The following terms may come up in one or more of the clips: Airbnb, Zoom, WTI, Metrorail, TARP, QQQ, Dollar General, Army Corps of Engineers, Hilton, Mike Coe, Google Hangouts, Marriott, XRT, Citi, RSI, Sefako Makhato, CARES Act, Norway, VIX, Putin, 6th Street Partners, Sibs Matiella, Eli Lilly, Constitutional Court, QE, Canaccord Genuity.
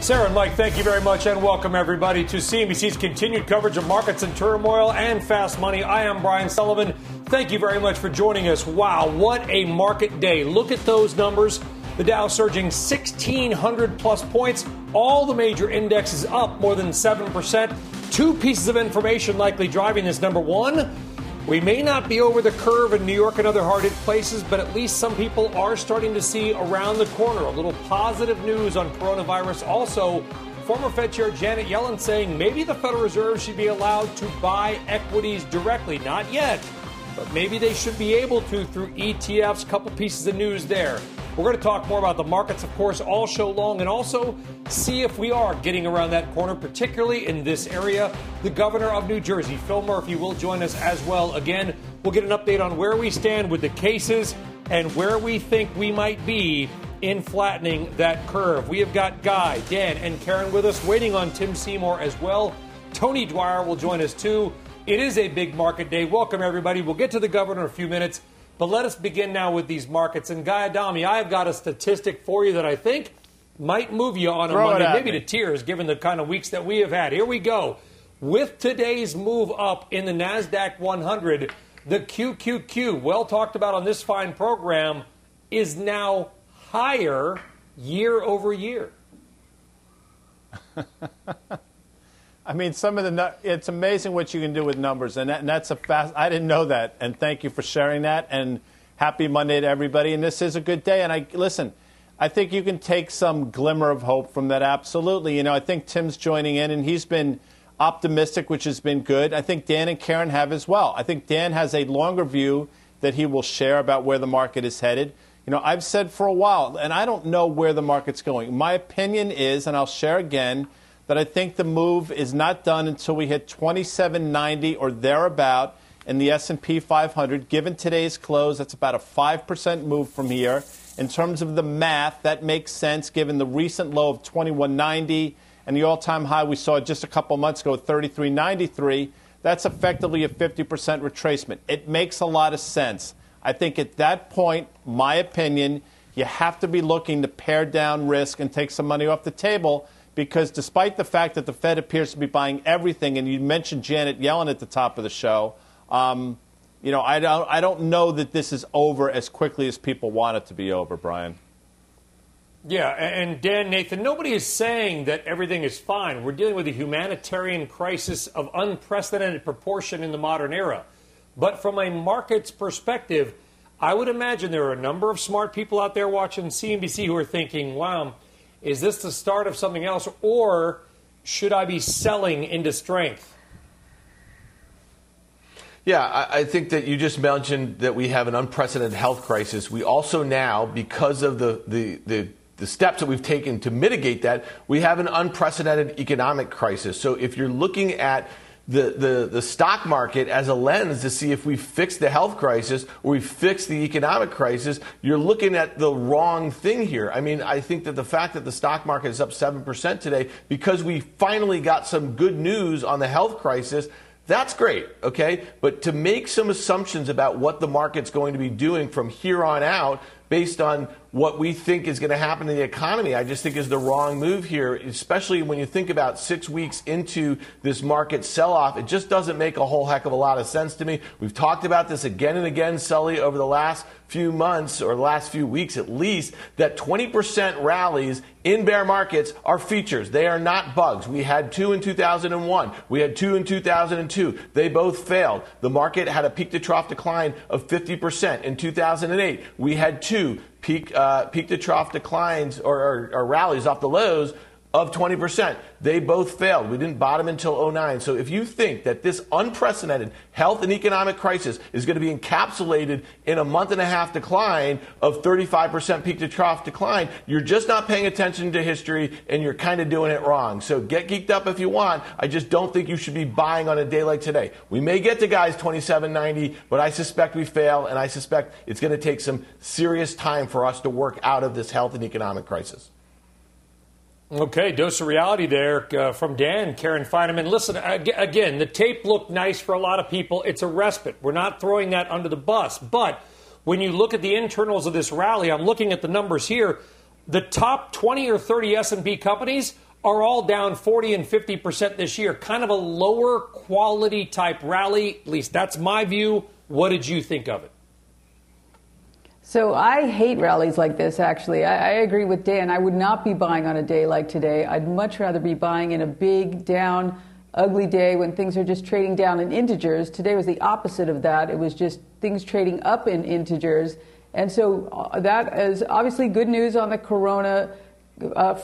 Sarah and Mike, thank you very much, and welcome everybody to CNBC's continued coverage of markets in turmoil and fast money. I am Brian Sullivan. Thank you very much for joining us. Wow, what a market day. Look at those numbers. The Dow surging 1,600 plus points. All the major indexes up more than 7%. Two pieces of information likely driving this. Number one, we may not be over the curve in New York and other hard-hit places, but at least some people are starting to see around the corner a little positive news on coronavirus. Also, former Fed Chair Janet Yellen saying maybe the Federal Reserve should be allowed to buy equities directly. Not yet, but maybe they should be able to through ETFs. Couple pieces of news there. We're going to talk more about the markets, of course, all show long, and also see if we are getting around that corner, particularly in this area. The governor of New Jersey, Phil Murphy, will join us as well. Again, we'll get an update on where we stand with the cases and where we think we might be in flattening that curve. We have got Guy, Dan, and Karen with us, waiting on Tim Seymour as well. Tony Dwyer will join us, too. It is a big market day. Welcome, everybody. We'll get to the governor in a few minutes. But let us begin now with these markets. And Guy Adami, I have got a statistic for you that I think might move you on a Monday, maybe to tears, given the kind of weeks that we have had. Here we go. With today's move up in the NASDAQ 100, the QQQ, well talked about on this fine program, is now higher year over year. I mean, it's amazing what you can do with numbers, and that's a fast. I didn't know that, and thank you for sharing that. And happy Monday to everybody. And this is a good day. And I think you can take some glimmer of hope from that. Absolutely, I think Tim's joining in, and he's been optimistic, which has been good. I think Dan and Karen have as well. I think Dan has a longer view that he will share about where the market is headed. I've said for a while, and I don't know where the market's going. My opinion is, and I'll share again, that I think the move is not done until we hit 2790 or thereabout in the S&P 500. Given today's close, that's about a 5% move from here. In terms of the math, that makes sense given the recent low of 2190 and the all-time high we saw just a couple months ago, 3393. That's effectively a 50% retracement. It makes a lot of sense. I think at that point, my opinion, you have to be looking to pare down risk and take some money off the table. Because despite the fact that the Fed appears to be buying everything, and you mentioned Janet Yellen at the top of the show, I don't know that this is over as quickly as people want it to be over, Brian. Yeah, and Dan, Nathan, nobody is saying that everything is fine. We're dealing with a humanitarian crisis of unprecedented proportion in the modern era. But from a market's perspective, I would imagine there are a number of smart people out there watching CNBC who are thinking, wow, is this the start of something else, or should I be selling into strength? Yeah, I think that you just mentioned that we have an unprecedented health crisis. We also now, because of the steps that we've taken to mitigate that, we have an unprecedented economic crisis. So if you're looking at the stock market as a lens to see if we fix the health crisis or we fix the economic crisis, you're looking at the wrong thing here. I mean, I think that the fact that the stock market is up 7% today because we finally got some good news on the health crisis, that's great, okay? But to make some assumptions about what the market's going to be doing from here on out based on what we think is going to happen in the economy, I just think is the wrong move here, especially when you think about 6 weeks into this market sell-off. It just doesn't make a whole heck of a lot of sense to me. We've talked about this again and again, Sully, over the last few months or last few weeks at least, that 20% rallies in bear markets are features. They are not bugs. We had two in 2001. We had two in 2002. They both failed. The market had a peak-to-trough decline of 50%. In 2008, we had two peak-to-trough declines or rallies off the lows of 20%. They both failed. We didn't bottom until 09. So if you think that this unprecedented health and economic crisis is going to be encapsulated in a month and a half decline of 35% peak to trough decline, you're just not paying attention to history and you're kind of doing it wrong. So get geeked up if you want. I just don't think you should be buying on a day like today. We may get to guys 27.90, but I suspect we fail, and I suspect it's going to take some serious time for us to work out of this health and economic crisis. Okay, dose of reality there from Dan, Karen Feineman. Listen, again, the tape looked nice for a lot of people. It's a respite. We're not throwing that under the bus. But when you look at the internals of this rally, I'm looking at the numbers here, the top 20 or 30 S&P companies are all down 40 and 50% this year. Kind of a lower quality type rally. At least that's my view. What did you think of it? So I hate rallies like this, actually. I agree with Dan. I would not be buying on a day like today. I'd much rather be buying in a big, down, ugly day when things are just trading down in integers. Today was the opposite of that. It was just things trading up in integers. And so that is obviously good news on the corona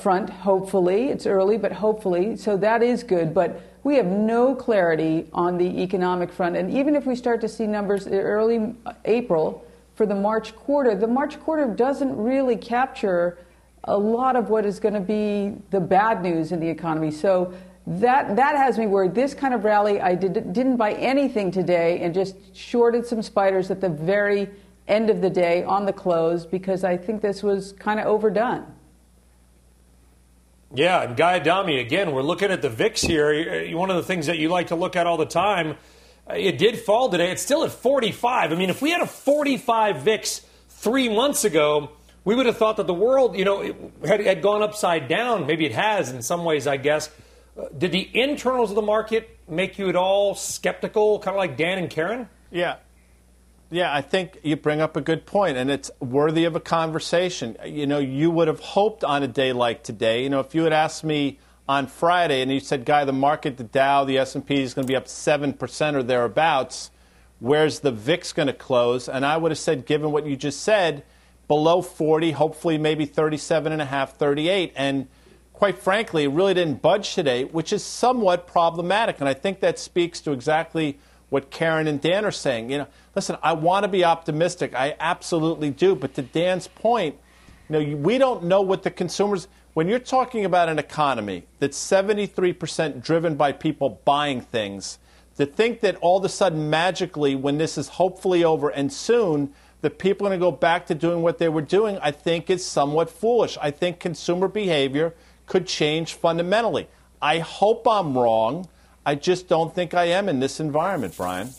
front, hopefully. It's early, but hopefully. So that is good. But we have no clarity on the economic front. And even if we start to see numbers in early April, for the March quarter doesn't really capture a lot of what is going to be the bad news in the economy. So that has me worried. This kind of rally, I didn't buy anything today and just shorted some spiders at the very end of the day on the close because I think this was kind of overdone. Yeah, and Guy Adami, again, we're looking at the VIX here. One of the things that you like to look at all the time. It did fall today. It's still at 45. I mean, if we had a 45 VIX 3 months ago, we would have thought that the world, you know, had gone upside down. Maybe it has in some ways, I guess. Did the internals of the market make you at all skeptical, kind of like Dan and Karen? Yeah, I think you bring up a good point, and it's worthy of a conversation. You know, you would have hoped on a day like today, you know, if you had asked me on Friday, and you said, Guy, the market, the Dow, the S&P is going to be up 7% or thereabouts. Where's the VIX going to close? And I would have said, given what you just said, below 40, hopefully maybe 37.5, 38. And quite frankly, it really didn't budge today, which is somewhat problematic. And I think that speaks to exactly what Karen and Dan are saying. You know, listen, I want to be optimistic. I absolutely do. But to Dan's point, you know, we don't know what the consumers... When you're talking about an economy that's 73% driven by people buying things, to think that all of a sudden magically when this is hopefully over and soon that people are going to go back to doing what they were doing, I think is somewhat foolish. I think consumer behavior could change fundamentally. I hope I'm wrong. I just don't think I am in this environment, Brian.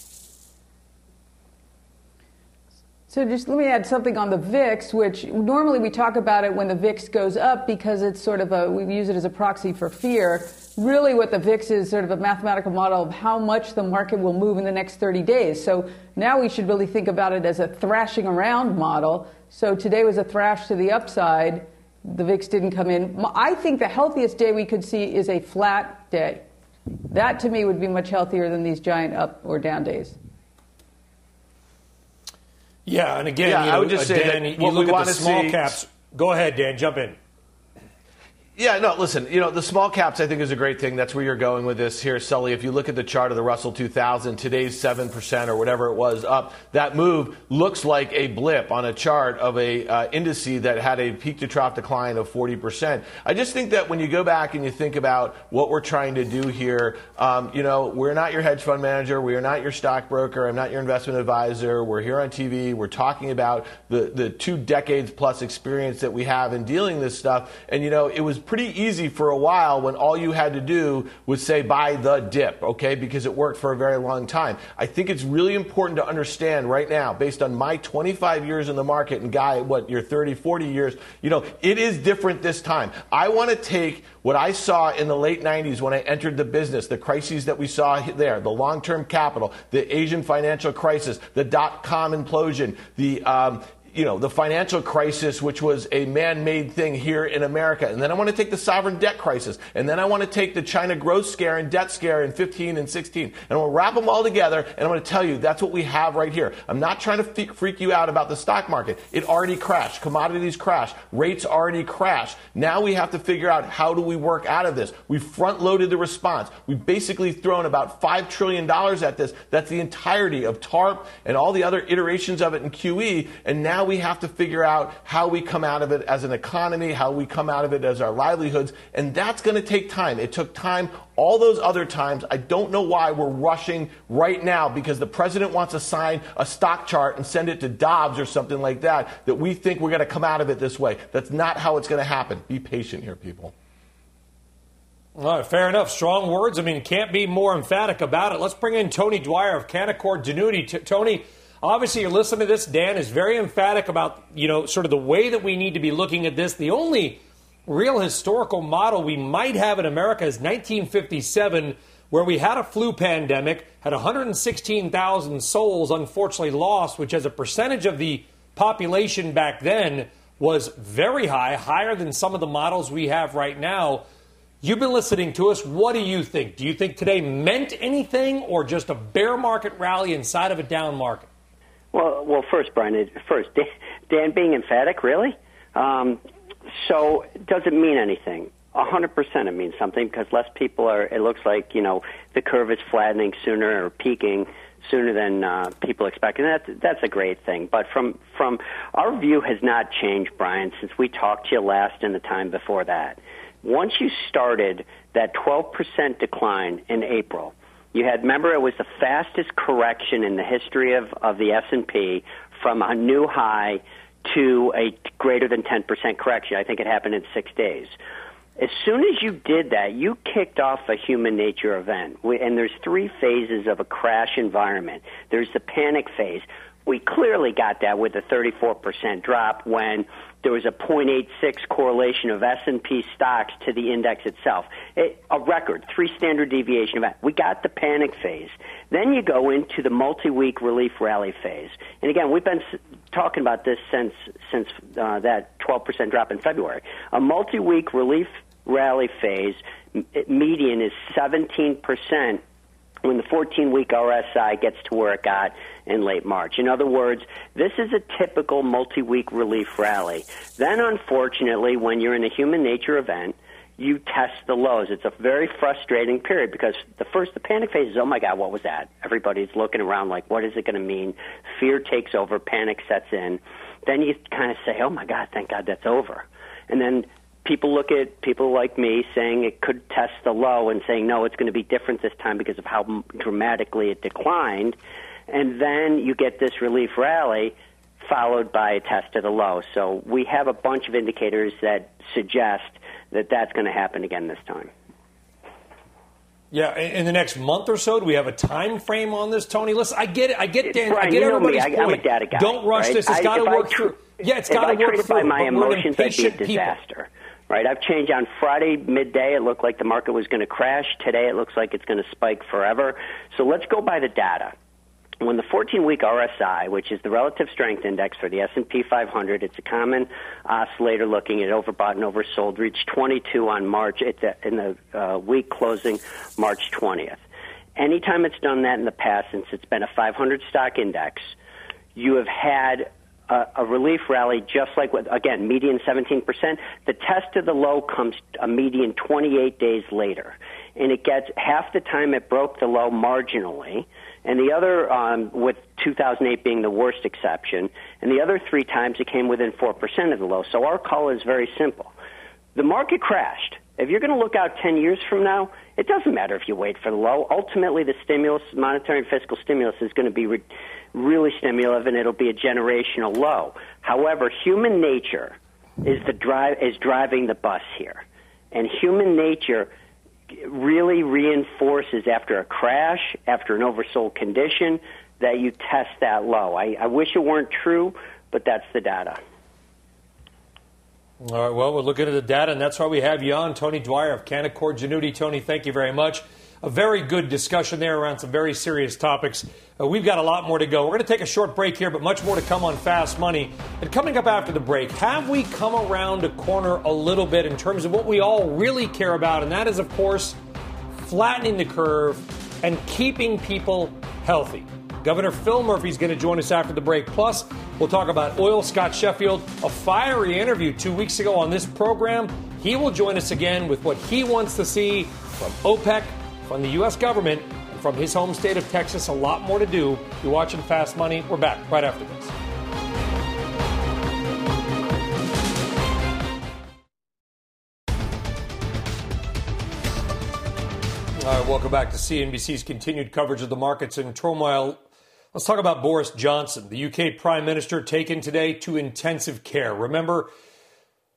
So just let me add something on the VIX, which normally we talk about it when the VIX goes up because it's sort of we use it as a proxy for fear. Really what the VIX is sort of a mathematical model of how much the market will move in the next 30 days. So now we should really think about it as a thrashing around model. So today was a thrash to the upside. The VIX didn't come in. I think the healthiest day we could see is a flat day. That to me would be much healthier than these giant up or down days. Yeah, and again, yeah, you know, I would just say Dan, that you look at the small caps. Go ahead, Dan, jump in. Yeah, no, listen, you know, the small caps I think is a great thing. That's where you're going with this here, Sully. If you look at the chart of the Russell 2000, today's 7% or whatever it was up, that move looks like a blip on a chart of a index that had a peak to trough decline of 40%. I just think that when you go back and you think about what we're trying to do here, you know, we're not your hedge fund manager. We are not your stockbroker. I'm not your investment advisor. We're here on TV. We're talking about the 2 decades plus experience that we have in dealing this stuff. And, you know, it was pretty easy for a while when all you had to do was say buy the dip, okay, because it worked for a very long time. I think it's really important to understand right now, based on my 25 years in the market and Guy, what, your 30, 40 years, you know, it is different this time. I want to take what I saw in the late 90s when I entered the business, the crises that we saw there, the long-term capital, the Asian financial crisis, the dot-com implosion, the you know, the financial crisis, which was a man-made thing here in America. And then I want to take the sovereign debt crisis. And then I want to take the China growth scare and debt scare in 15 and 16. And we'll wrap them all together, and I'm going to tell you that's what we have right here. I'm not trying to freak you out about the stock market. It already crashed. Commodities crashed. Rates already crashed. Now we have to figure out how do we work out of this. We front-loaded the response. We've basically thrown about $5 trillion at this. That's the entirety of TARP and all the other iterations of it in QE. And now we have to figure out how we come out of it as an economy, how we come out of it as our livelihoods, and that's going to take time. It took time all those other times. I don't know why we're rushing right now because the president wants to sign a stock chart and send it to Dobbs or something like that, that we think we're going to come out of it this way. That's not how it's going to happen. Be patient here, people. All right, fair enough. Strong words. I mean, can't be more emphatic about it. Let's bring in Tony Dwyer of Canaccord Genuity. Tony, obviously, you're listening to this. Dan is very emphatic about, you know, sort of the way that we need to be looking at this. The only real historical model we might have in America is 1957, where we had a flu pandemic, had 116,000 souls unfortunately lost, which as a percentage of the population back then was very high, higher than some of the models we have right now. You've been listening to us. What do you think? Do you think today meant anything or just a bear market rally inside of a down market? Well, first, Brian, Dan being emphatic, really? So does it mean anything? 100% it means something because less people are, it looks like, you know, the curve is flattening sooner or peaking sooner than people expect. And that's a great thing. But from our view has not changed, Brian, since we talked to you last and the time before that. Once you started that 12% decline in April, you had, remember, it was the fastest correction in the history of the S&P from a new high to a greater than 10% correction. I think it happened in 6 days. As soon as you did that, you kicked off a human nature event. And there's three phases of a crash environment. There's the panic phase. We clearly got that with the 34% drop when there was a 0.86 correlation of S&P stocks to the index itself. A record, 3 standard deviation event. We got the panic phase. Then you go into the multi-week relief rally phase. And again, we've been talking about this since that 12% drop in February. A multi-week relief rally phase, median is 17%. When the 14-week RSI gets to where it got in late March. In other words, this is a typical multi-week relief rally. Then, unfortunately, when you're in a human nature event, you test the lows. It's a very frustrating period because the panic phase is, oh, my God, what was that? Everybody's looking around like, what is it going to mean? Fear takes over. Panic sets in. Then you kind of say, oh, my God, thank God that's over. And then people look at people like me saying it could test the low and saying, no, it's going to be different this time because of how dramatically it declined. And then you get this relief rally followed by a test of the low. So we have a bunch of indicators that suggest that that's going to happen again this time. Yeah, in the next month or so, do we have a time frame on this, Tony? Listen, I get it. I get Dan. Brian, I get everybody's point. I'm a data guy. Don't rush this. It's got to work through. Yeah, it's got to work through. If I traded by my emotions, I'd be a disaster. People. Right, I've changed on Friday midday. It looked like the market was going to crash. Today, it looks like it's going to spike forever. So let's go by the data. When the 14-week RSI, which is the relative strength index for the S&P 500, it's a common oscillator looking at overbought and oversold, reached 22 on March in the week closing March 20th. Anytime it's done that in the past, since it's been a 500 stock index, you have had a relief rally, just like with, again, median 17%. The test of the low comes a median 28 days later, and it gets half the time it broke the low marginally, and the other, with 2008 being the worst exception, and the other 3 times it came within 4% of the low. So our call is very simple. The market crashed. If you're going to look out 10 years from now, it doesn't matter if you wait for the low. Ultimately, the stimulus, monetary and fiscal stimulus, is going to be really stimulative, and it'll be a generational low. However, human nature is driving the bus here, and human nature really reinforces after a crash, after an oversold condition, that you test that low. I wish it weren't true, but that's the data. All right, well, we're looking at the data, and that's why we have you on, Tony Dwyer of Canaccord Genuity. Tony, thank you very much. a very good discussion there around some very serious topics. We've got a lot more to go. We're going to take a short break here, but much more to come on Fast Money. And coming up after the break, have we come around a corner a little bit in terms of what we all really care about? And that is, of course, flattening the curve and keeping people healthy. Governor Phil Murphy is going to join us after the break. Plus, we'll talk about oil. Scott Sheffield, a fiery interview 2 weeks ago on this program. He will join us again with what he wants to see from OPEC, from the U.S. government, and from his home state of Texas. A lot more to do. You're watching Fast Money. We're back right after this. All right, welcome back to CNBC's continued coverage of the markets in turmoil. Let's talk about Boris Johnson, the UK Prime Minister, taken today to intensive care. Remember,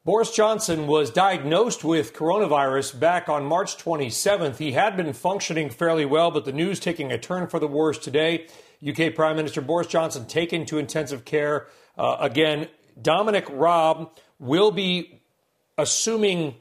Boris Johnson was diagnosed with coronavirus back on March 27th. He had been functioning fairly well, but the news taking a turn for the worse today. UK Prime Minister Boris Johnson taken to intensive care. Again, Dominic Raab will be assuming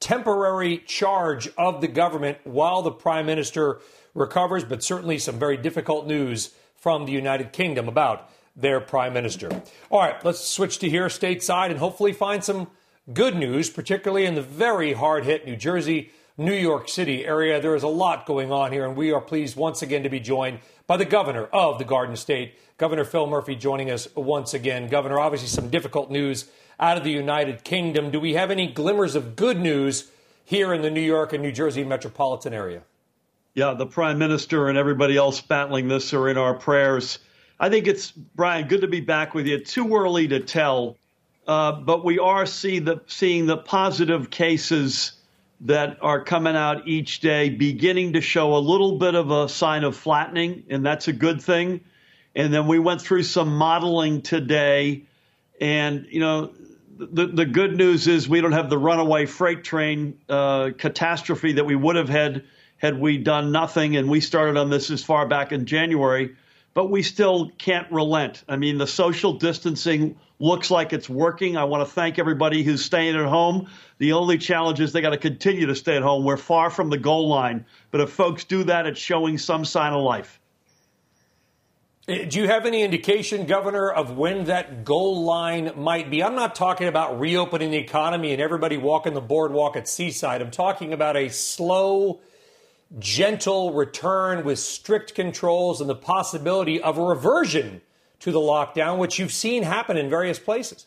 temporary charge of the government while the prime minister recovers, but certainly some very difficult news from the United Kingdom about their prime minister. All right, let's switch to here stateside and hopefully find some good news, particularly in the very hard-hit New Jersey, New York City area. There is a lot going on here, and we are pleased once again to be joined by the governor of the Garden State, Governor Phil Murphy, joining us once again. Governor, obviously some difficult news out of the United Kingdom. Do we have any glimmers of good news here in the New York and New Jersey metropolitan area? Yeah, the prime minister and everybody else battling this are in our prayers. I think it's, Brian, good to be back with you. Too early to tell, but we are seeing the positive cases that are coming out each day beginning to show a little bit of a sign of flattening, and that's a good thing. And then we went through some modeling today, and, you know, the good news is we don't have the runaway freight train catastrophe that we would have had we done nothing, and we started on this as far back in January, but we still can't relent. I mean, the social distancing looks like it's working. I want to thank everybody who's staying at home. The only challenge is they got to continue to stay at home. We're far from the goal line, but if folks do that, it's showing some sign of life. Do you have any indication, Governor, of when that goal line might be? I'm not talking about reopening the economy and everybody walking the boardwalk at Seaside. I'm talking about a slow, gentle return with strict controls and the possibility of a reversion to the lockdown, which you've seen happen in various places.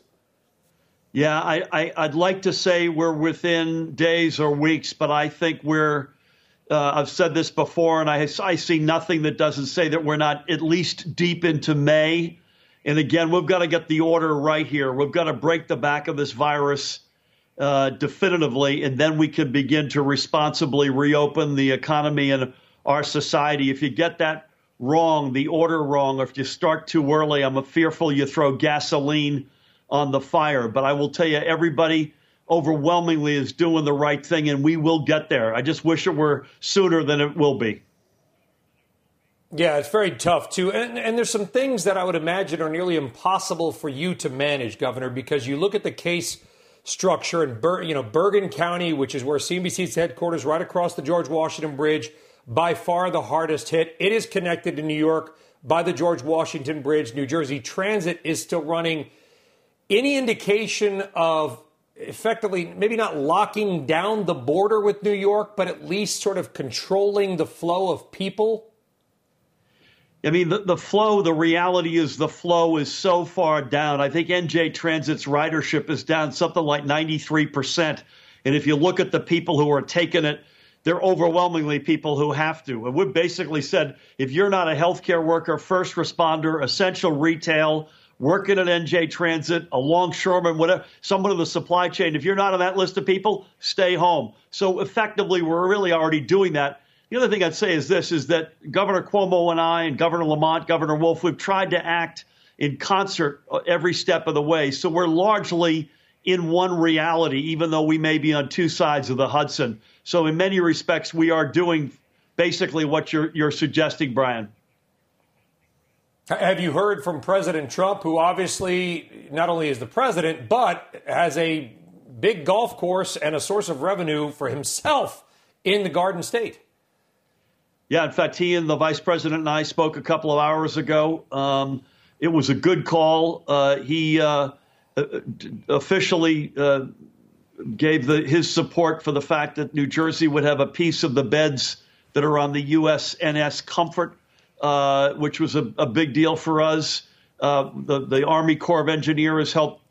Yeah, I'd like to say we're within days or weeks, but I think we're... I've said this before, and I see nothing that doesn't say that we're not at least deep into May. And again, we've got to get the order right here. We've got to break the back of this virus definitively, and then we can begin to responsibly reopen the economy and our society. If you get that wrong, the order wrong, or if you start too early, I'm fearful you throw gasoline on the fire. But I will tell you, everybody overwhelmingly is doing the right thing, and we will get there. I just wish it were sooner than it will be. Yeah, it's very tough, too. And there's some things that I would imagine are nearly impossible for you to manage, Governor, because you look at the case structure in Bergen County, which is where CNBC's headquarters, right across the George Washington Bridge, by far the hardest hit. It is connected to New York by the George Washington Bridge. New Jersey Transit is still running. Any indication of effectively, maybe not locking down the border with New York, but at least sort of controlling the flow of people? I mean, the reality is the flow is so far down. I think NJ Transit's ridership is down something like 93%. And if you look at the people who are taking it, they're overwhelmingly people who have to. And we basically said, if you're not a healthcare worker, first responder, essential retail, working at NJ Transit, a longshoreman, whatever, someone in the supply chain, if you're not on that list of people, stay home. So effectively, we're really already doing that. The other thing I'd say is this, is that Governor Cuomo and I and Governor Lamont, Governor Wolf, we've tried to act in concert every step of the way. So we're largely in one reality, even though we may be on two sides of the Hudson. So in many respects, we are doing basically what you're suggesting, Brian. Have you heard from President Trump, who obviously not only is the president, but has a big golf course and a source of revenue for himself in the Garden State? Yeah, in fact, he and the vice president and I spoke a couple of hours ago. It was a good call. He officially gave his support for the fact that New Jersey would have a piece of the beds that are on the USNS Comfort, which was a big deal for us. The Army Corps of Engineers helped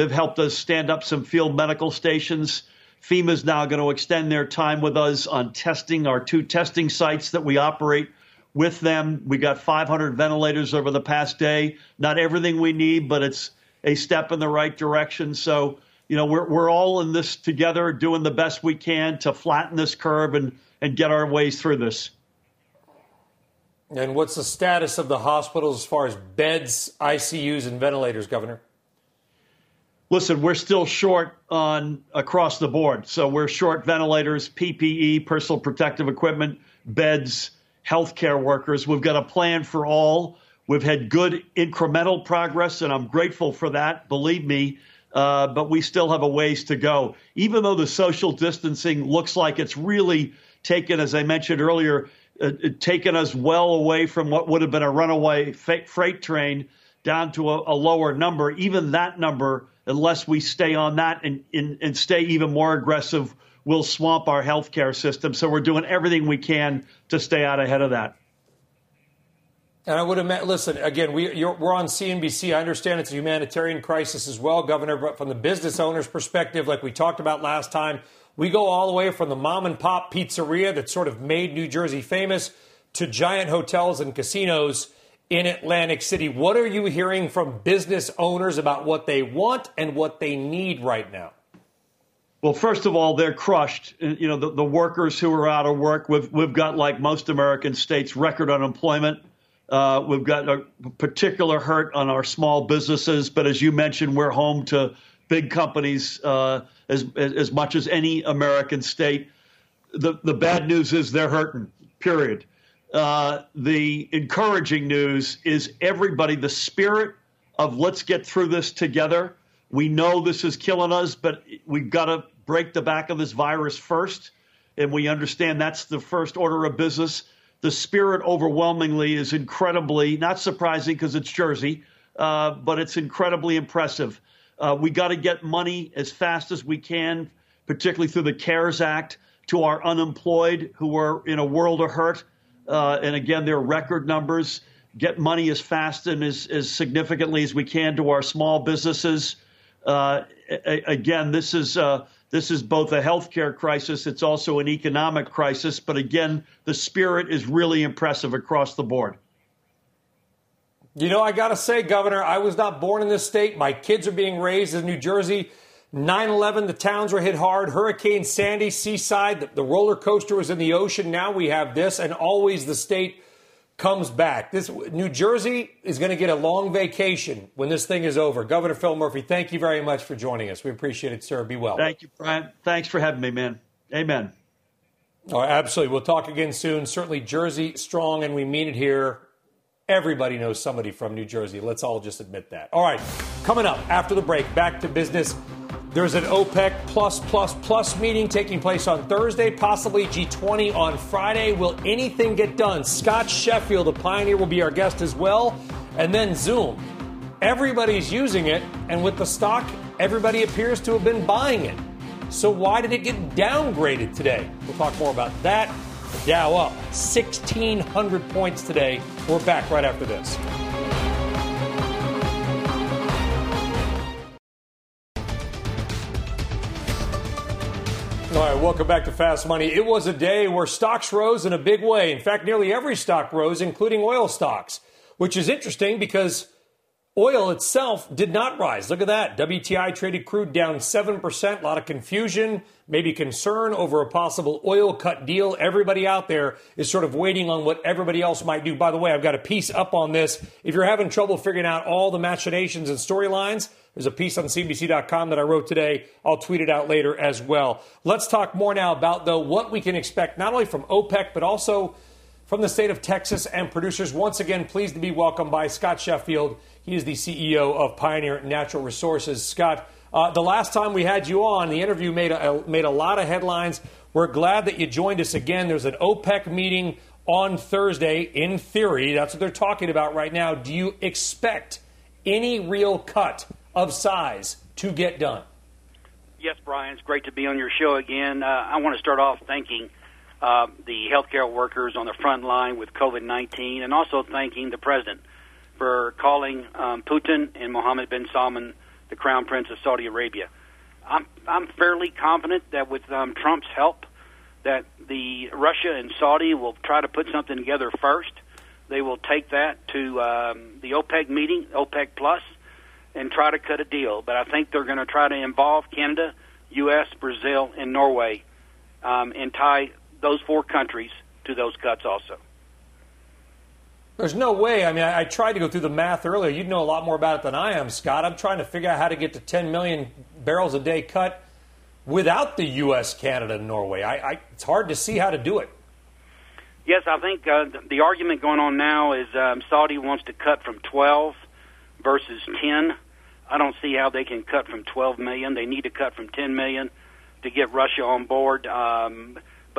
us stand up some field medical stations. FEMA is now going to extend their time with us on testing, our two testing sites that we operate with them. We got 500 ventilators over the past day. Not everything we need, but it's a step in the right direction. So, you know, we're all in this together, doing the best we can to flatten this curve and get our ways through this. And what's the status of the hospitals as far as beds, ICUs, and ventilators, Governor? Listen, we're still short on across the board. So we're short ventilators, PPE, personal protective equipment, beds, healthcare workers. We've got a plan for all. We've had good incremental progress, and I'm grateful for that, believe me. But we still have a ways to go. Even though the social distancing looks like it's really taken, as I mentioned earlier, taken us well away from what would have been a runaway freight train down to a lower number, even that number, unless we stay on that and stay even more aggressive, will swamp our healthcare system. So we're doing everything we can to stay out ahead of that. And I would have met, listen, again, we're on CNBC. I understand it's a humanitarian crisis as well, Governor, but from the business owner's perspective, like we talked about last time, we go all the way from the mom and pop pizzeria that sort of made New Jersey famous to giant hotels and casinos in Atlantic City. What are you hearing from business owners about what they want and what they need right now? Well, first of all, they're crushed. You know, the workers who are out of work, we've got, like most American states, record unemployment. We've got a particular hurt on our small businesses, but as you mentioned, we're home to big companies as much as any American state. The bad news is they're hurting, period. The encouraging news is everybody, the spirit of let's get through this together. We know this is killing us, but we've got to break the back of this virus first, and we understand that's the first order of business. The spirit overwhelmingly is incredibly, not surprising because it's Jersey, but it's incredibly impressive. We got to get money as fast as we can, particularly through the CARES Act, to our unemployed who are in a world of hurt. And again, they're record numbers. Get money as fast and as significantly as we can to our small businesses. Again, this is both a healthcare crisis. It's also an economic crisis. But again, the spirit is really impressive across the board. You know, I got to say, Governor, I was not born in this state. My kids are being raised in New Jersey. 9/11, the towns were hit hard. Hurricane Sandy, Seaside, the roller coaster was in the ocean. Now we have this, and always the state comes back. This New Jersey is going to get a long vacation when this thing is over. Governor Phil Murphy, thank you very much for joining us. We appreciate it, sir. Be well. Thank you, Brian. Thanks for having me, man. Amen. Oh, absolutely. We'll talk again soon. Certainly Jersey strong, and we mean it here. Everybody knows somebody from New Jersey. Let's all just admit that. All right. Coming up after the break, back to business. There's an OPEC plus meeting taking place on Thursday, possibly G20 on Friday. Will anything get done? Scott Sheffield, the pioneer, will be our guest as well. And then Zoom. Everybody's using it. And with the stock, everybody appears to have been buying it. So why did it get downgraded today? We'll talk more about that. The Dow up 1,600 points today. We're back right after this. All right, welcome back to Fast Money. It was a day where stocks rose in a big way. In fact, nearly every stock rose, including oil stocks, which is interesting because oil itself did not rise. Look at that. WTI traded crude down 7%. A lot of confusion, maybe concern over a possible oil cut deal. Everybody out there is sort of waiting on what everybody else might do. By the way, I've got a piece up on this. If you're having trouble figuring out all the machinations and storylines, there's a piece on CNBC.com that I wrote today. I'll tweet it out later as well. Let's talk more now about, though, what we can expect, not only from OPEC, but also from the state of Texas and producers. Once again, pleased to be welcomed by Scott Sheffield. He is the CEO of Pioneer Natural Resources. Scott, the last time we had you on, the interview made a lot of headlines. We're glad that you joined us again. There's an OPEC meeting. on Thursday, in theory. That's what they're talking about right now. Do you expect any real cut of size to get done? Yes, Brian, it's great to be on your show again. I want to start off thanking the healthcare workers on the front line with COVID-19, and also thanking the president for calling Putin and Mohammed bin Salman the crown prince of Saudi Arabia. I'm fairly confident that with Trump's help, that the Russia and Saudi will try to put something together first. They will take that to the OPEC meeting, OPEC Plus, and try to cut a deal. But I think they're going to try to involve Canada, U.S., Brazil, and Norway, and tie those four countries to those cuts also. There's no way. I mean, I tried to go through the math earlier. You'd know a lot more about it than I am, Scott. I'm trying to figure out how to get to 10 million barrels a day cut without the U.S., Canada, and Norway. It's hard to see how to do it. Yes, I think the argument going on now is Saudi wants to cut from 12 versus 10. I don't see how they can cut from 12 million. They need to cut from 10 million to get Russia on board. But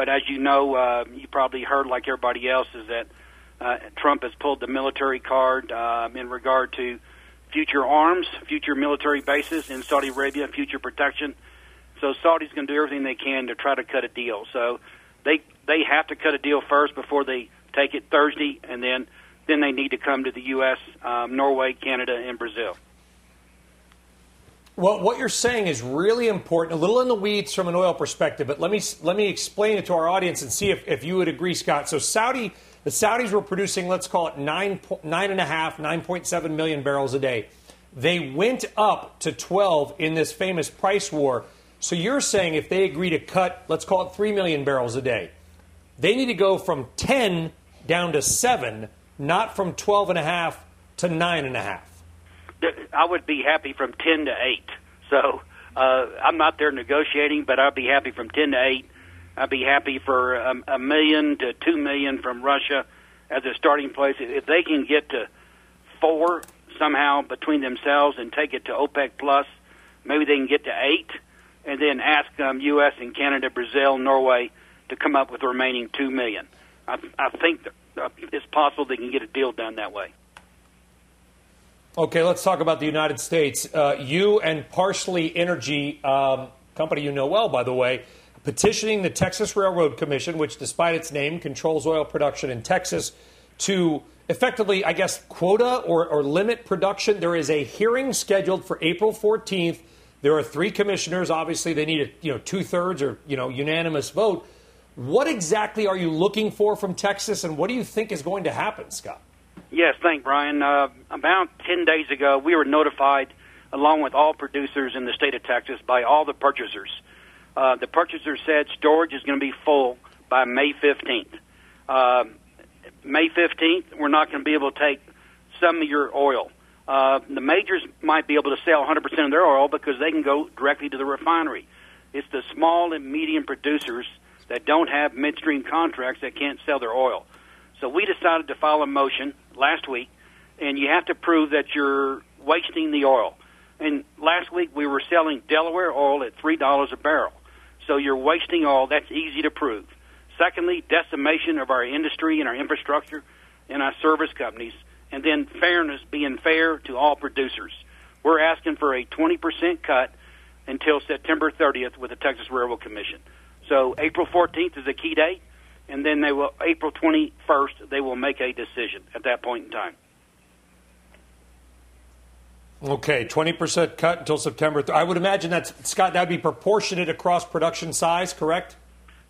as you know, you probably heard, like everybody else, is that Trump has pulled the military card in regard to future arms, future military bases in Saudi Arabia, future protection. So Saudi's going to do everything they can to try to cut a deal. So they have to cut a deal first before they take it Thursday, and then they need to come to the U.S., Norway, Canada, and Brazil. Well, what you're saying is really important, a little in the weeds from an oil perspective, but let me explain it to our audience and see if you would agree, Scott. So the Saudis were producing, let's call it 9.7 million barrels a day. They went up to 12 in this famous price war. So you're saying if they agree to cut, let's call it 3 million barrels a day, they need to go from 10 down to 7, not from 12.5 to 9.5. I would be happy from 10 to 8. So I'm not there negotiating, but I'd be happy from 10 to 8. I'd be happy for 1 million to 2 million from Russia as a starting place. If they can get to 4 somehow between themselves and take it to OPEC Plus, maybe they can get to 8, and then ask U.S. and Canada, Brazil, Norway to come up with the remaining 2 million. I think it's possible they can get a deal done that way. Okay, let's talk about the United States. You and Parsley Energy, company you know well, by the way, petitioning the Texas Railroad Commission, which, despite its name, controls oil production in Texas, to effectively, I guess, quota or limit production. There is a hearing scheduled for April 14th. There are 3 commissioners. Obviously, they need a two-thirds or unanimous vote. What exactly are you looking for from Texas, and what do you think is going to happen, Scott? Yes, thanks, Brian. About 10 days ago, we were notified, along with all producers in the state of Texas, by all the purchasers. The purchasers said storage is going to be full by May 15th. May 15th, we're not going to be able to take some of your oil. The majors might be able to sell 100% of their oil because they can go directly to the refinery. It's the small and medium producers that don't have midstream contracts that can't sell their oil. So we decided to file a motion last week, and you have to prove that you're wasting the oil. And last week we were selling Delaware oil at $3 a barrel. So you're wasting oil. That's easy to prove. Secondly, decimation of our industry and our infrastructure and our service companies. And then fairness, being fair to all producers. We're asking for a 20% cut until September 30th with the Texas Railroad Commission. So April 14th is a key date, and then April 21st, they will make a decision at that point in time. Okay, 20% cut until September. I would imagine that, Scott, that would be proportionate across production size, correct?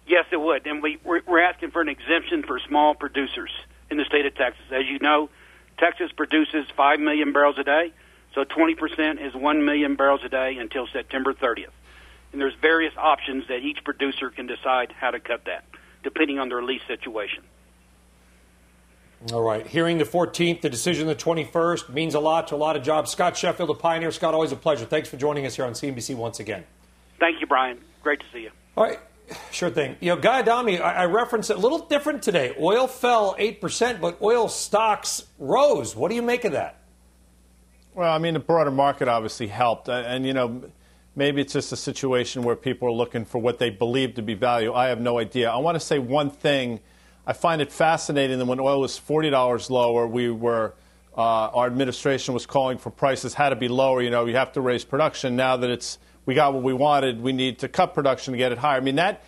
Yes, it would. And we're asking for an exemption for small producers in the state of Texas. As you know, Texas produces 5 million barrels a day, so 20% is 1 million barrels a day until September 30th. And there's various options that each producer can decide how to cut that, depending on their lease situation. All right. Hearing the 14th, the decision the 21st means a lot to a lot of jobs. Scott Sheffield, a pioneer. Scott, always a pleasure. Thanks for joining us here on CNBC once again. Thank you, Brian. Great to see you. All right. Sure thing. Guy Adami, I referenced it a little different today. Oil fell 8%, but oil stocks rose. What do you make of that? Well, I mean, the broader market obviously helped. And, maybe it's just a situation where people are looking for what they believe to be value. I have no idea. I want to say one thing I find it fascinating that when oil was $40 lower, we were our administration was calling for prices had to be lower. You know, you have to raise production. Now that it's we got what we wanted, we need to cut production to get it higher. I mean, that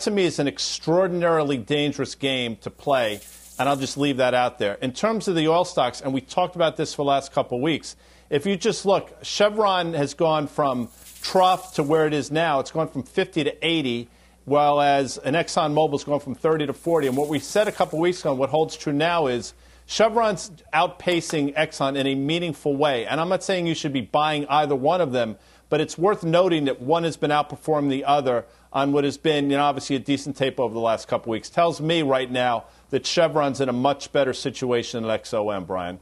to me is an extraordinarily dangerous game to play, and I'll just leave that out there. In terms of the oil stocks, and we talked about this for the last couple of weeks, if you just look, Chevron has gone from trough to where it is now. It's gone from 50 to 80, whereas an Exxon Mobil has gone from 30 to 40. And what we said a couple of weeks ago, what holds true now is Chevron's outpacing Exxon in a meaningful way. And I'm not saying you should be buying either one of them, but it's worth noting that one has been outperforming the other on what has been, you know, obviously a decent tape over the last couple of weeks. Tells me right now that Chevron's in a much better situation than XOM, Brian.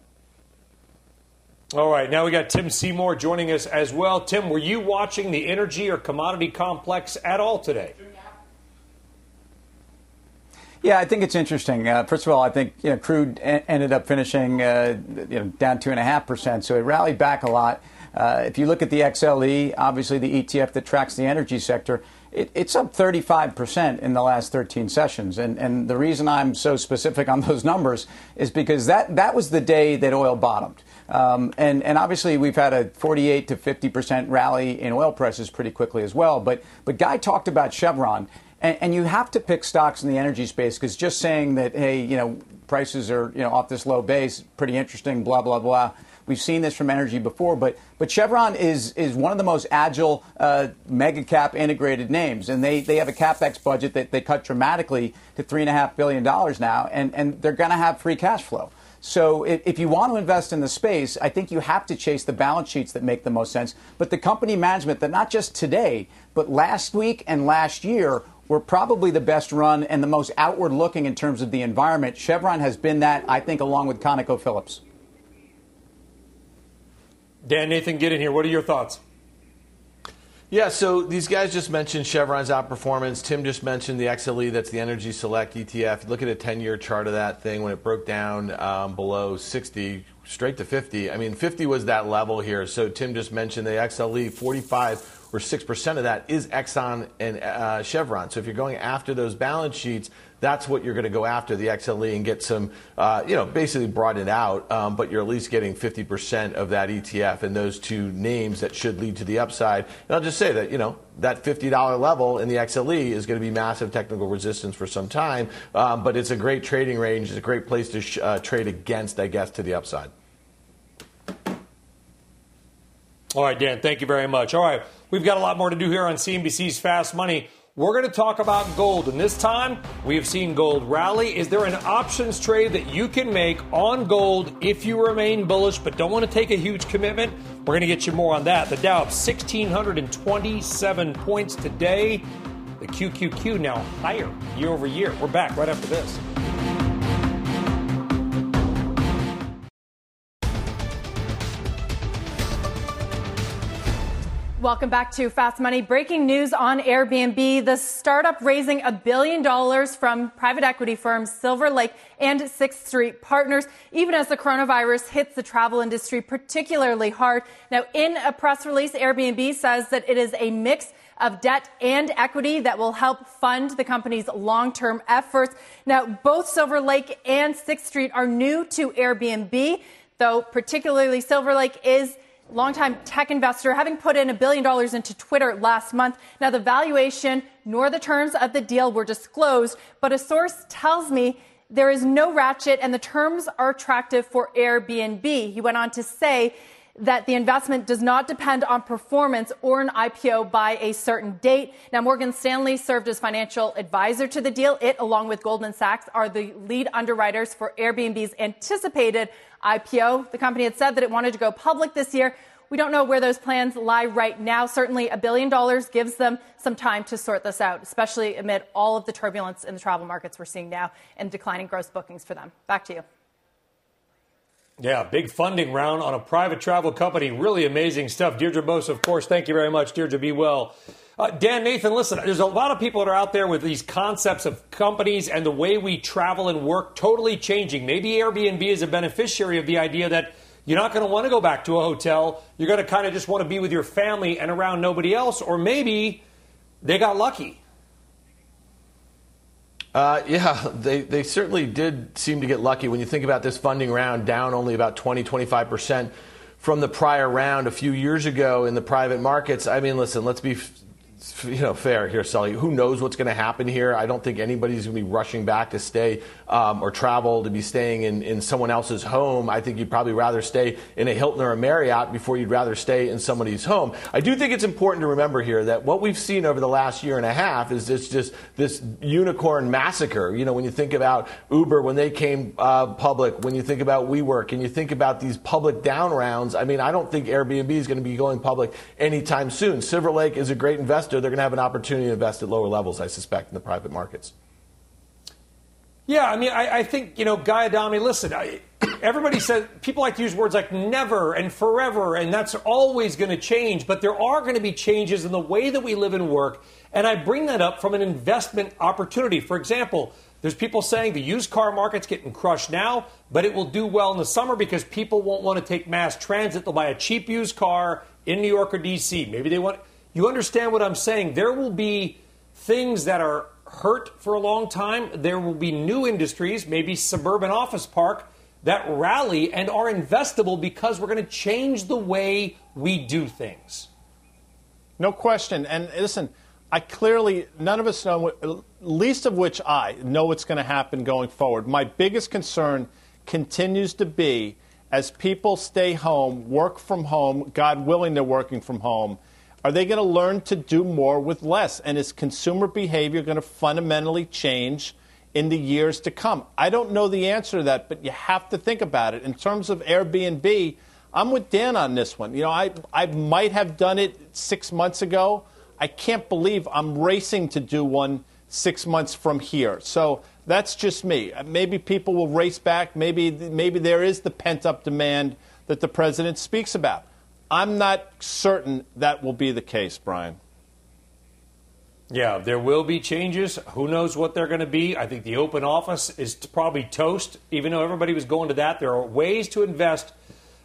All right, now we got Tim Seymour joining us as well. Tim, were you watching the energy or commodity complex at all today? Yeah, I think it's interesting. First of all, I think crude ended up finishing down 2.5%, so it rallied back a lot. If you look at the XLE, obviously the ETF that tracks the energy sector, it's up 35% in the last 13 sessions. And the reason I'm so specific on those numbers is because that was the day that oil bottomed. And obviously, we've had a 48 to 50% rally in oil prices pretty quickly as well. But Guy talked about Chevron. And you have to pick stocks in the energy space, because just saying that, hey, prices are off this low base, pretty interesting, blah, blah, blah. We've seen this from energy before, but Chevron is one of the most agile mega cap integrated names, and they have a capex budget that they cut dramatically to $3.5 billion now, and they're going to have free cash flow. So if you want to invest in the space, I think you have to chase the balance sheets that make the most sense. But the company management that not just today, but last week and last year were probably the best run and the most outward looking in terms of the environment. Chevron has been that, I think, along with ConocoPhillips. Dan, Nathan, get in here. What are your thoughts? Yeah, so these guys just mentioned Chevron's outperformance. Tim just mentioned the XLE, that's the Energy Select ETF. Look at a 10-year chart of that thing when it broke down below 60, straight to 50. I mean, 50 was that level here. So Tim just mentioned the XLE, 45 or 6% of that is Exxon and Chevron. So if you're going after those balance sheets, that's what you're going to go after, the XLE, and get some, basically broaden it out, but you're at least getting 50% of that ETF and those two names that should lead to the upside. And I'll just say that, that $50 level in the XLE is going to be massive technical resistance for some time, but it's a great trading range. It's a great place to trade against, I guess, to the upside. All right, Dan, thank you very much. All right, we've got a lot more to do here on CNBC's Fast Money. We're going to talk about gold, and this time we have seen gold rally. Is there an options trade that you can make on gold if you remain bullish but don't want to take a huge commitment? We're going to get you more on that. The Dow up 1,627 points today. The QQQ now higher year over year. We're back right after this. Welcome back to Fast Money. Breaking news on Airbnb. The startup raising $1 billion from private equity firms Silver Lake and 6th Street Partners, even as the coronavirus hits the travel industry particularly hard. Now, in a press release, Airbnb says that it is a mix of debt and equity that will help fund the company's long-term efforts. Now, both Silver Lake and 6th Street are new to Airbnb, though particularly Silver Lake is longtime tech investor, having put in $1 billion into Twitter last month. Now, the valuation nor the terms of the deal were disclosed, but a source tells me there is no ratchet and the terms are attractive for Airbnb. He went on to say that the investment does not depend on performance or an IPO by a certain date. Now, Morgan Stanley served as financial advisor to the deal. It, along with Goldman Sachs, are the lead underwriters for Airbnb's anticipated IPO. The company had said that it wanted to go public this year. We don't know where those plans lie right now. Certainly, $1 billion gives them some time to sort this out, especially amid all of the turbulence in the travel markets we're seeing now and declining gross bookings for them. Back to you. Yeah, big funding round on a private travel company. Really amazing stuff. Deirdre Bose, of course, thank you very much. Deirdre, be well. Dan, Nathan, listen, there's a lot of people that are out there with these concepts of companies and the way we travel and work totally changing. Maybe Airbnb is a beneficiary of the idea that you're not going to want to go back to a hotel. You're going to kind of just want to be with your family and around nobody else. Or maybe they got lucky. Yeah, they certainly did seem to get lucky when you think about this funding round down only about 20-25% from the prior round a few years ago in the private markets. I mean, listen, let's be fair here, Sully. Who knows what's going to happen here? I don't think anybody's going to be rushing back to stay or travel to be staying in someone else's home. I think you'd probably rather stay in a Hilton or a Marriott before you'd rather stay in somebody's home. I do think it's important to remember here that what we've seen over the last year and a half is just this unicorn massacre. You know, when you think about Uber, when they came public, when you think about WeWork, and you think about these public down rounds, I mean, I don't think Airbnb is going to be going public anytime soon. Silver Lake is a great investment. They're going to have an opportunity to invest at lower levels, I suspect, in the private markets. Yeah, I mean, I think, you know, Guy Adami, listen, everybody says, people like to use words like never and forever, and that's always going to change. But there are going to be changes in the way that we live and work. And I bring that up from an investment opportunity. For example, there's people saying the used car market's getting crushed now, but it will do well in the summer because people won't want to take mass transit. They'll buy a cheap used car in New York or D.C. Maybe they want... You understand what I'm saying? There will be things that are hurt for a long time. There will be new industries, maybe suburban office park, that rally and are investable because we're going to change the way we do things. No question. And listen, I clearly, none of us know, least of which I know what's going to happen going forward. My biggest concern continues to be as people stay home, work from home, God willing they're working from home, are they going to learn to do more with less? And is consumer behavior going to fundamentally change in the years to come? I don't know the answer to that, but you have to think about it. In terms of Airbnb, I'm with Dan on this one. You know, I might have done it 6 months ago. I can't believe I'm racing to do one 6 months from here. So that's just me. Maybe people will race back. Maybe there is the pent-up demand that the president speaks about. I'm not certain that will be the case, Brian. Yeah, there will be changes. Who knows what they're going to be? I think the open office is probably toast, even though everybody was going to that. There are ways to invest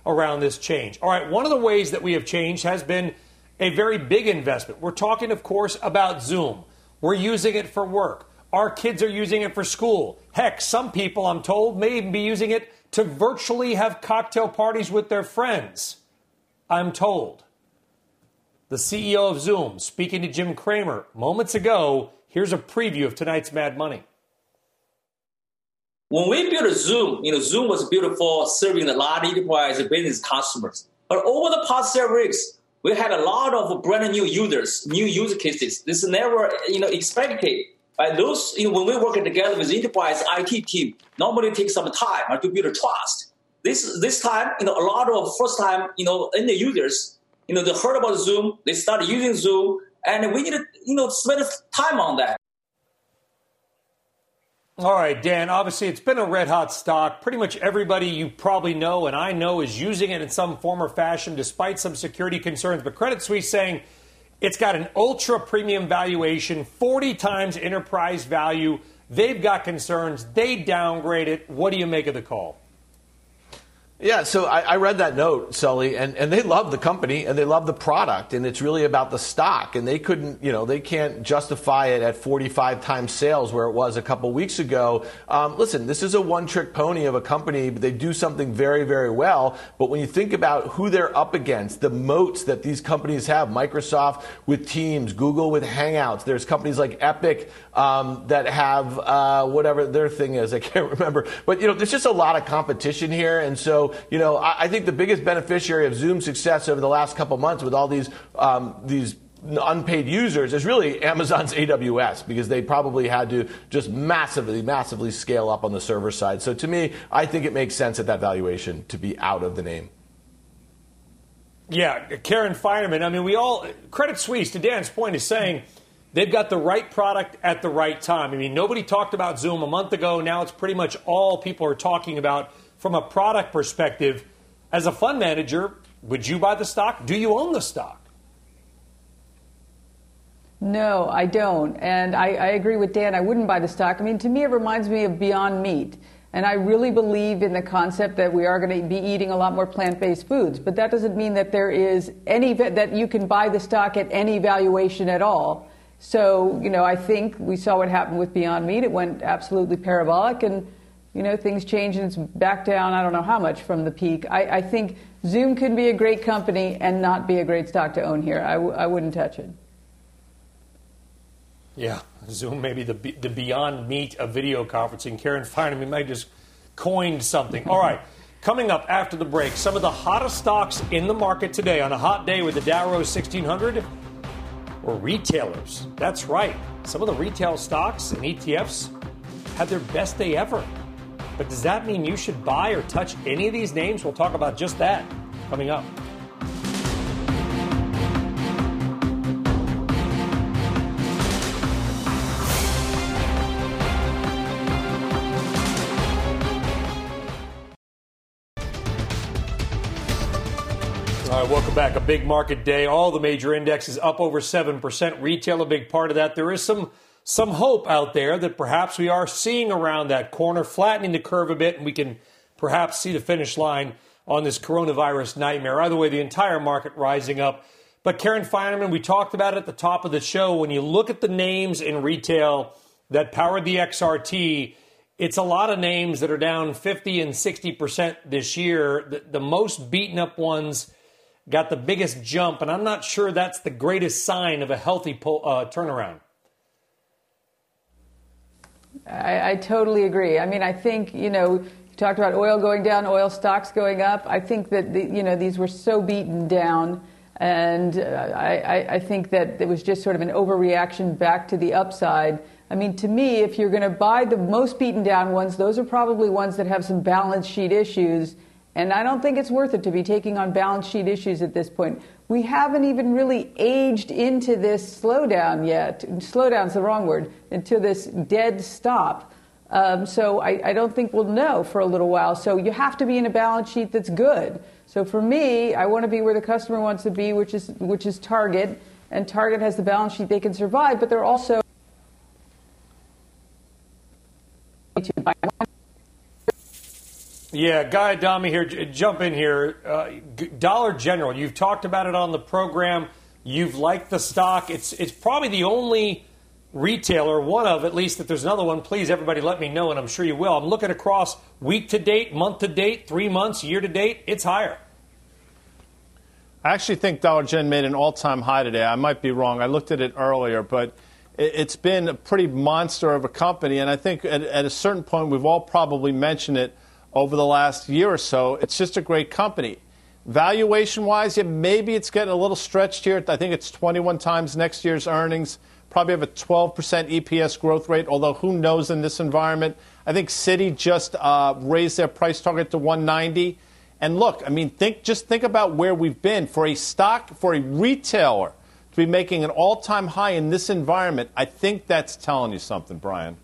around this change. All right, one of the ways that we have changed has been a very big investment. We're talking, of course, about Zoom. We're using it for work. Our kids are using it for school. Heck, some people, I'm told, may even be using it to virtually have cocktail parties with their friends. I'm told. The CEO of Zoom speaking to Jim Cramer moments ago. Here's a preview of tonight's Mad Money. When we built Zoom, you know, Zoom was built for serving a lot of enterprise and business customers. But over the past several weeks, we had a lot of brand new users, new use cases. This is never, you know, expected. Right? Those, you know, when we work together with the enterprise IT team, normally it takes some time to build trust. This time, you know, a lot of first-time, you know, end users, you know, they heard about Zoom, they started using Zoom, and we need to, you know, spend time on that. All right, Dan, obviously it's been a red-hot stock. Pretty much everybody you probably know and I know is using it in some form or fashion despite some security concerns. But Credit Suisse saying it's got an ultra-premium valuation, 40 times enterprise value. They've got concerns. They downgrade it. What do you make of the call? Yeah, so I read that note, Sully, and they love the company and they love the product, and it's really about the stock, and they couldn't, you know, they can't justify it at 45 times sales where it was a couple weeks ago. Listen, this is a one-trick pony of a company, but they do something very, very well. But when you think about who they're up against, the moats that these companies have, Microsoft with Teams, Google with Hangouts, there's companies like Epic that have whatever their thing is, I can't remember. But, you know, there's just a lot of competition here, and so, you know, I think the biggest beneficiary of Zoom's success over the last couple months with all these unpaid users is really Amazon's AWS, because they probably had to just massively, massively scale up on the server side. So to me, I think it makes sense at that valuation to be out of the name. Yeah, Karen Feinerman, I mean, we all, Credit Suisse, to Dan's point, is saying they've got the right product at the right time. I mean, nobody talked about Zoom a month ago. Now it's pretty much all people are talking about. From a product perspective, as a fund manager, would you buy the stock? Do you own the stock? No, I don't. And I agree with Dan. I wouldn't buy the stock. I mean, to me, it reminds me of Beyond Meat. And I really believe in the concept that we are going to be eating a lot more plant-based foods. But that doesn't mean that there is any that you can buy the stock at any valuation at all. So, you know, I think we saw what happened with Beyond Meat. It went absolutely parabolic, and, you know, things changed, and it's back down, I don't know how much from the peak. I think Zoom can be a great company and not be a great stock to own here. I wouldn't touch it. Yeah, Zoom may be the Beyond Meat of video conferencing. Karen Feinerman might just coined something. All right, coming up after the break, some of the hottest stocks in the market today on a hot day with the Dow rose 1,600 were retailers. That's right. Some of the retail stocks and ETFs had their best day ever. But does that mean you should buy or touch any of these names? We'll talk about just that coming up. All right, welcome back. A big market day. All the major indexes up over 7%. Retail, a big part of that. There is some hope out there that perhaps we are seeing around that corner, flattening the curve a bit, and we can perhaps see the finish line on this coronavirus nightmare. Either way, the entire market rising up. But Karen Feinerman, we talked about it at the top of the show. When you look at the names in retail that powered the XRT, it's a lot of names that are down 50 and 60% this year. The most beaten up ones got the biggest jump, and I'm not sure that's the greatest sign of a healthy turnaround. I totally agree. I mean, I think, you know, you talked about oil going down, oil stocks going up. I think that, you know, these were so beaten down. And I think that it was just sort of an overreaction back to the upside. I mean, to me, if you're going to buy the most beaten down ones, those are probably ones that have some balance sheet issues. And I don't think it's worth it to be taking on balance sheet issues at this point. We haven't even really aged into this slowdown yet. Slowdown's the wrong word. Into this dead stop. So I don't think we'll know for a little while. So you have to be in a balance sheet that's good. So for me, I want to be where the customer wants to be, which is Target. And Target has the balance sheet they can survive, but they're also Yeah, Guy Adami here. Jump in here. Dollar General, you've talked about it on the program. You've liked the stock. It's probably the only retailer, one of at least, that there's another one. Please, everybody, let me know, and I'm sure you will. I'm looking across week to date, month to date, 3 months, year to date. It's higher. I actually think Dollar Gen made an all-time high today. I might be wrong. I looked at it earlier, but it's been a pretty monster of a company, and I think at a certain point we've all probably mentioned it. Over the last year or so, it's just a great company. Valuation-wise, yeah, maybe it's getting a little stretched here. I think it's 21 times next year's earnings. Probably have a 12% EPS growth rate, although who knows in this environment. I think Citi just raised their price target to 190. And look, I mean, just think about where we've been. For a stock, for a retailer to be making an all-time high in this environment, I think that's telling you something, Brian.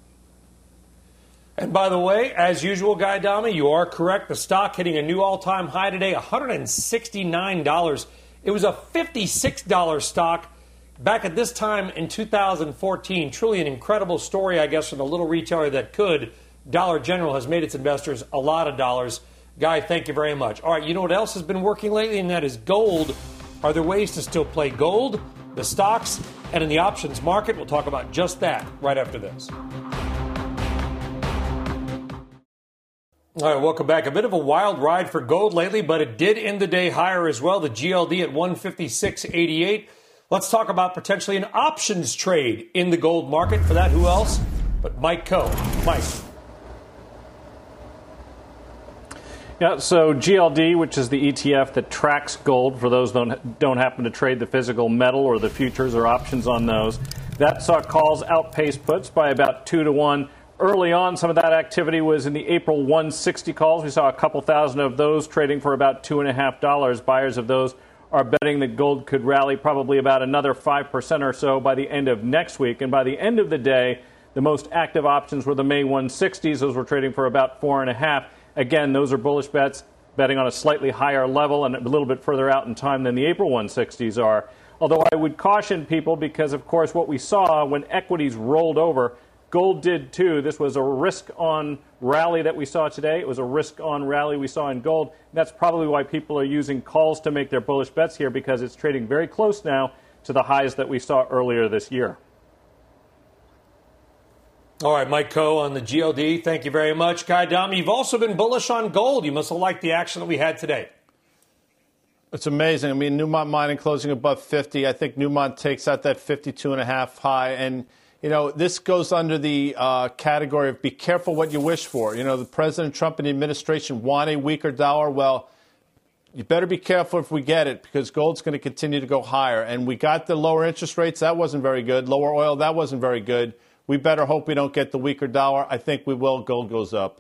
And by the way, as usual, Guy Adami, you are correct. The stock hitting a new all-time high today, $169. It was a $56 stock back at this time in 2014. Truly an incredible story, I guess, for the little retailer that could. Dollar General has made its investors a lot of dollars. Guy, thank you very much. All right, you know what else has been working lately, and that is gold. Are there ways to still play gold, the stocks, and in the options market? We'll talk about just that right after this. All right, welcome back. A bit of a wild ride for gold lately, but it did end the day higher as well. The GLD at 156.88. Let's talk about potentially an options trade in the gold market. For that, who else but Mike Coe. Mike. Yeah, so GLD, which is the ETF that tracks gold for those that don't happen to trade the physical metal or the futures or options on those, that saw calls outpace puts by about 2 to 1. Early on, some of that activity was in the April 160 calls. We saw a couple thousand of those trading for about $2.50. Buyers of those are betting that gold could rally probably about another 5% or so by the end of next week. And by the end of the day, the most active options were the May 160s. Those were trading for about 4.5. Again, those are bullish bets, betting on a slightly higher level and a little bit further out in time than the April 160s are. Although I would caution people because, of course, what we saw when equities rolled over, gold did too. This was a risk-on rally that we saw today. It was a risk-on rally we saw in gold. That's probably why people are using calls to make their bullish bets here because it's trading very close now to the highs that we saw earlier this year. All right, Mike Coe on the GLD. Thank you very much. Guy Dom, you've also been bullish on gold. You must have liked the action that we had today. It's amazing. I mean, Newmont Mining closing above 50. I think Newmont takes out that 52.5 high. And, you know, this goes under the category of be careful what you wish for. You know, the President Trump and the administration want a weaker dollar. Well, you better be careful if we get it because gold's going to continue to go higher. And we got the lower interest rates. That wasn't very good. Lower oil. That wasn't very good. We better hope we don't get the weaker dollar. I think we will. Gold goes up.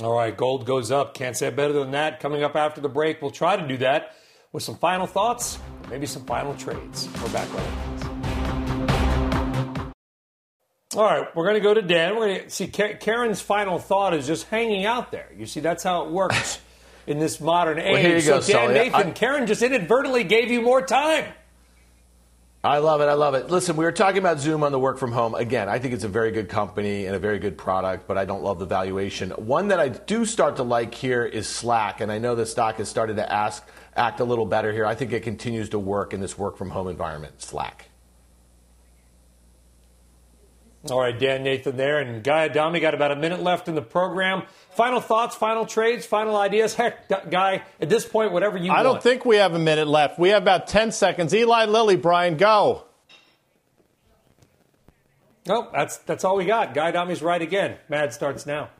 All right, gold goes up. Can't say it better than that. Coming up after the break, we'll try to do that with some final thoughts, maybe some final trades. We're back right now. All right, we're going to go to Dan. We're going to see Karen's final thought is just hanging out there. You see, that's how it works in this modern age. Well, here you go, Dan Nathan, Karen just inadvertently gave you more time. I love it. I love it. Listen, we were talking about Zoom on the work from home. Again, I think it's a very good company and a very good product, but I don't love the valuation. One that I do start to like here is Slack, and I know the stock has started to act a little better here. I think it continues to work in this work from home environment, Slack. All right, Dan Nathan there, and Guy Adami, got about a minute left in the program. Final thoughts, final trades, final ideas. Heck, Guy, at this point, whatever you want. I don't think we have a minute left. We have about 10 seconds. Eli Lilly, Brian, go. Nope, that's all we got. Guy Adami's right again. Mad starts now.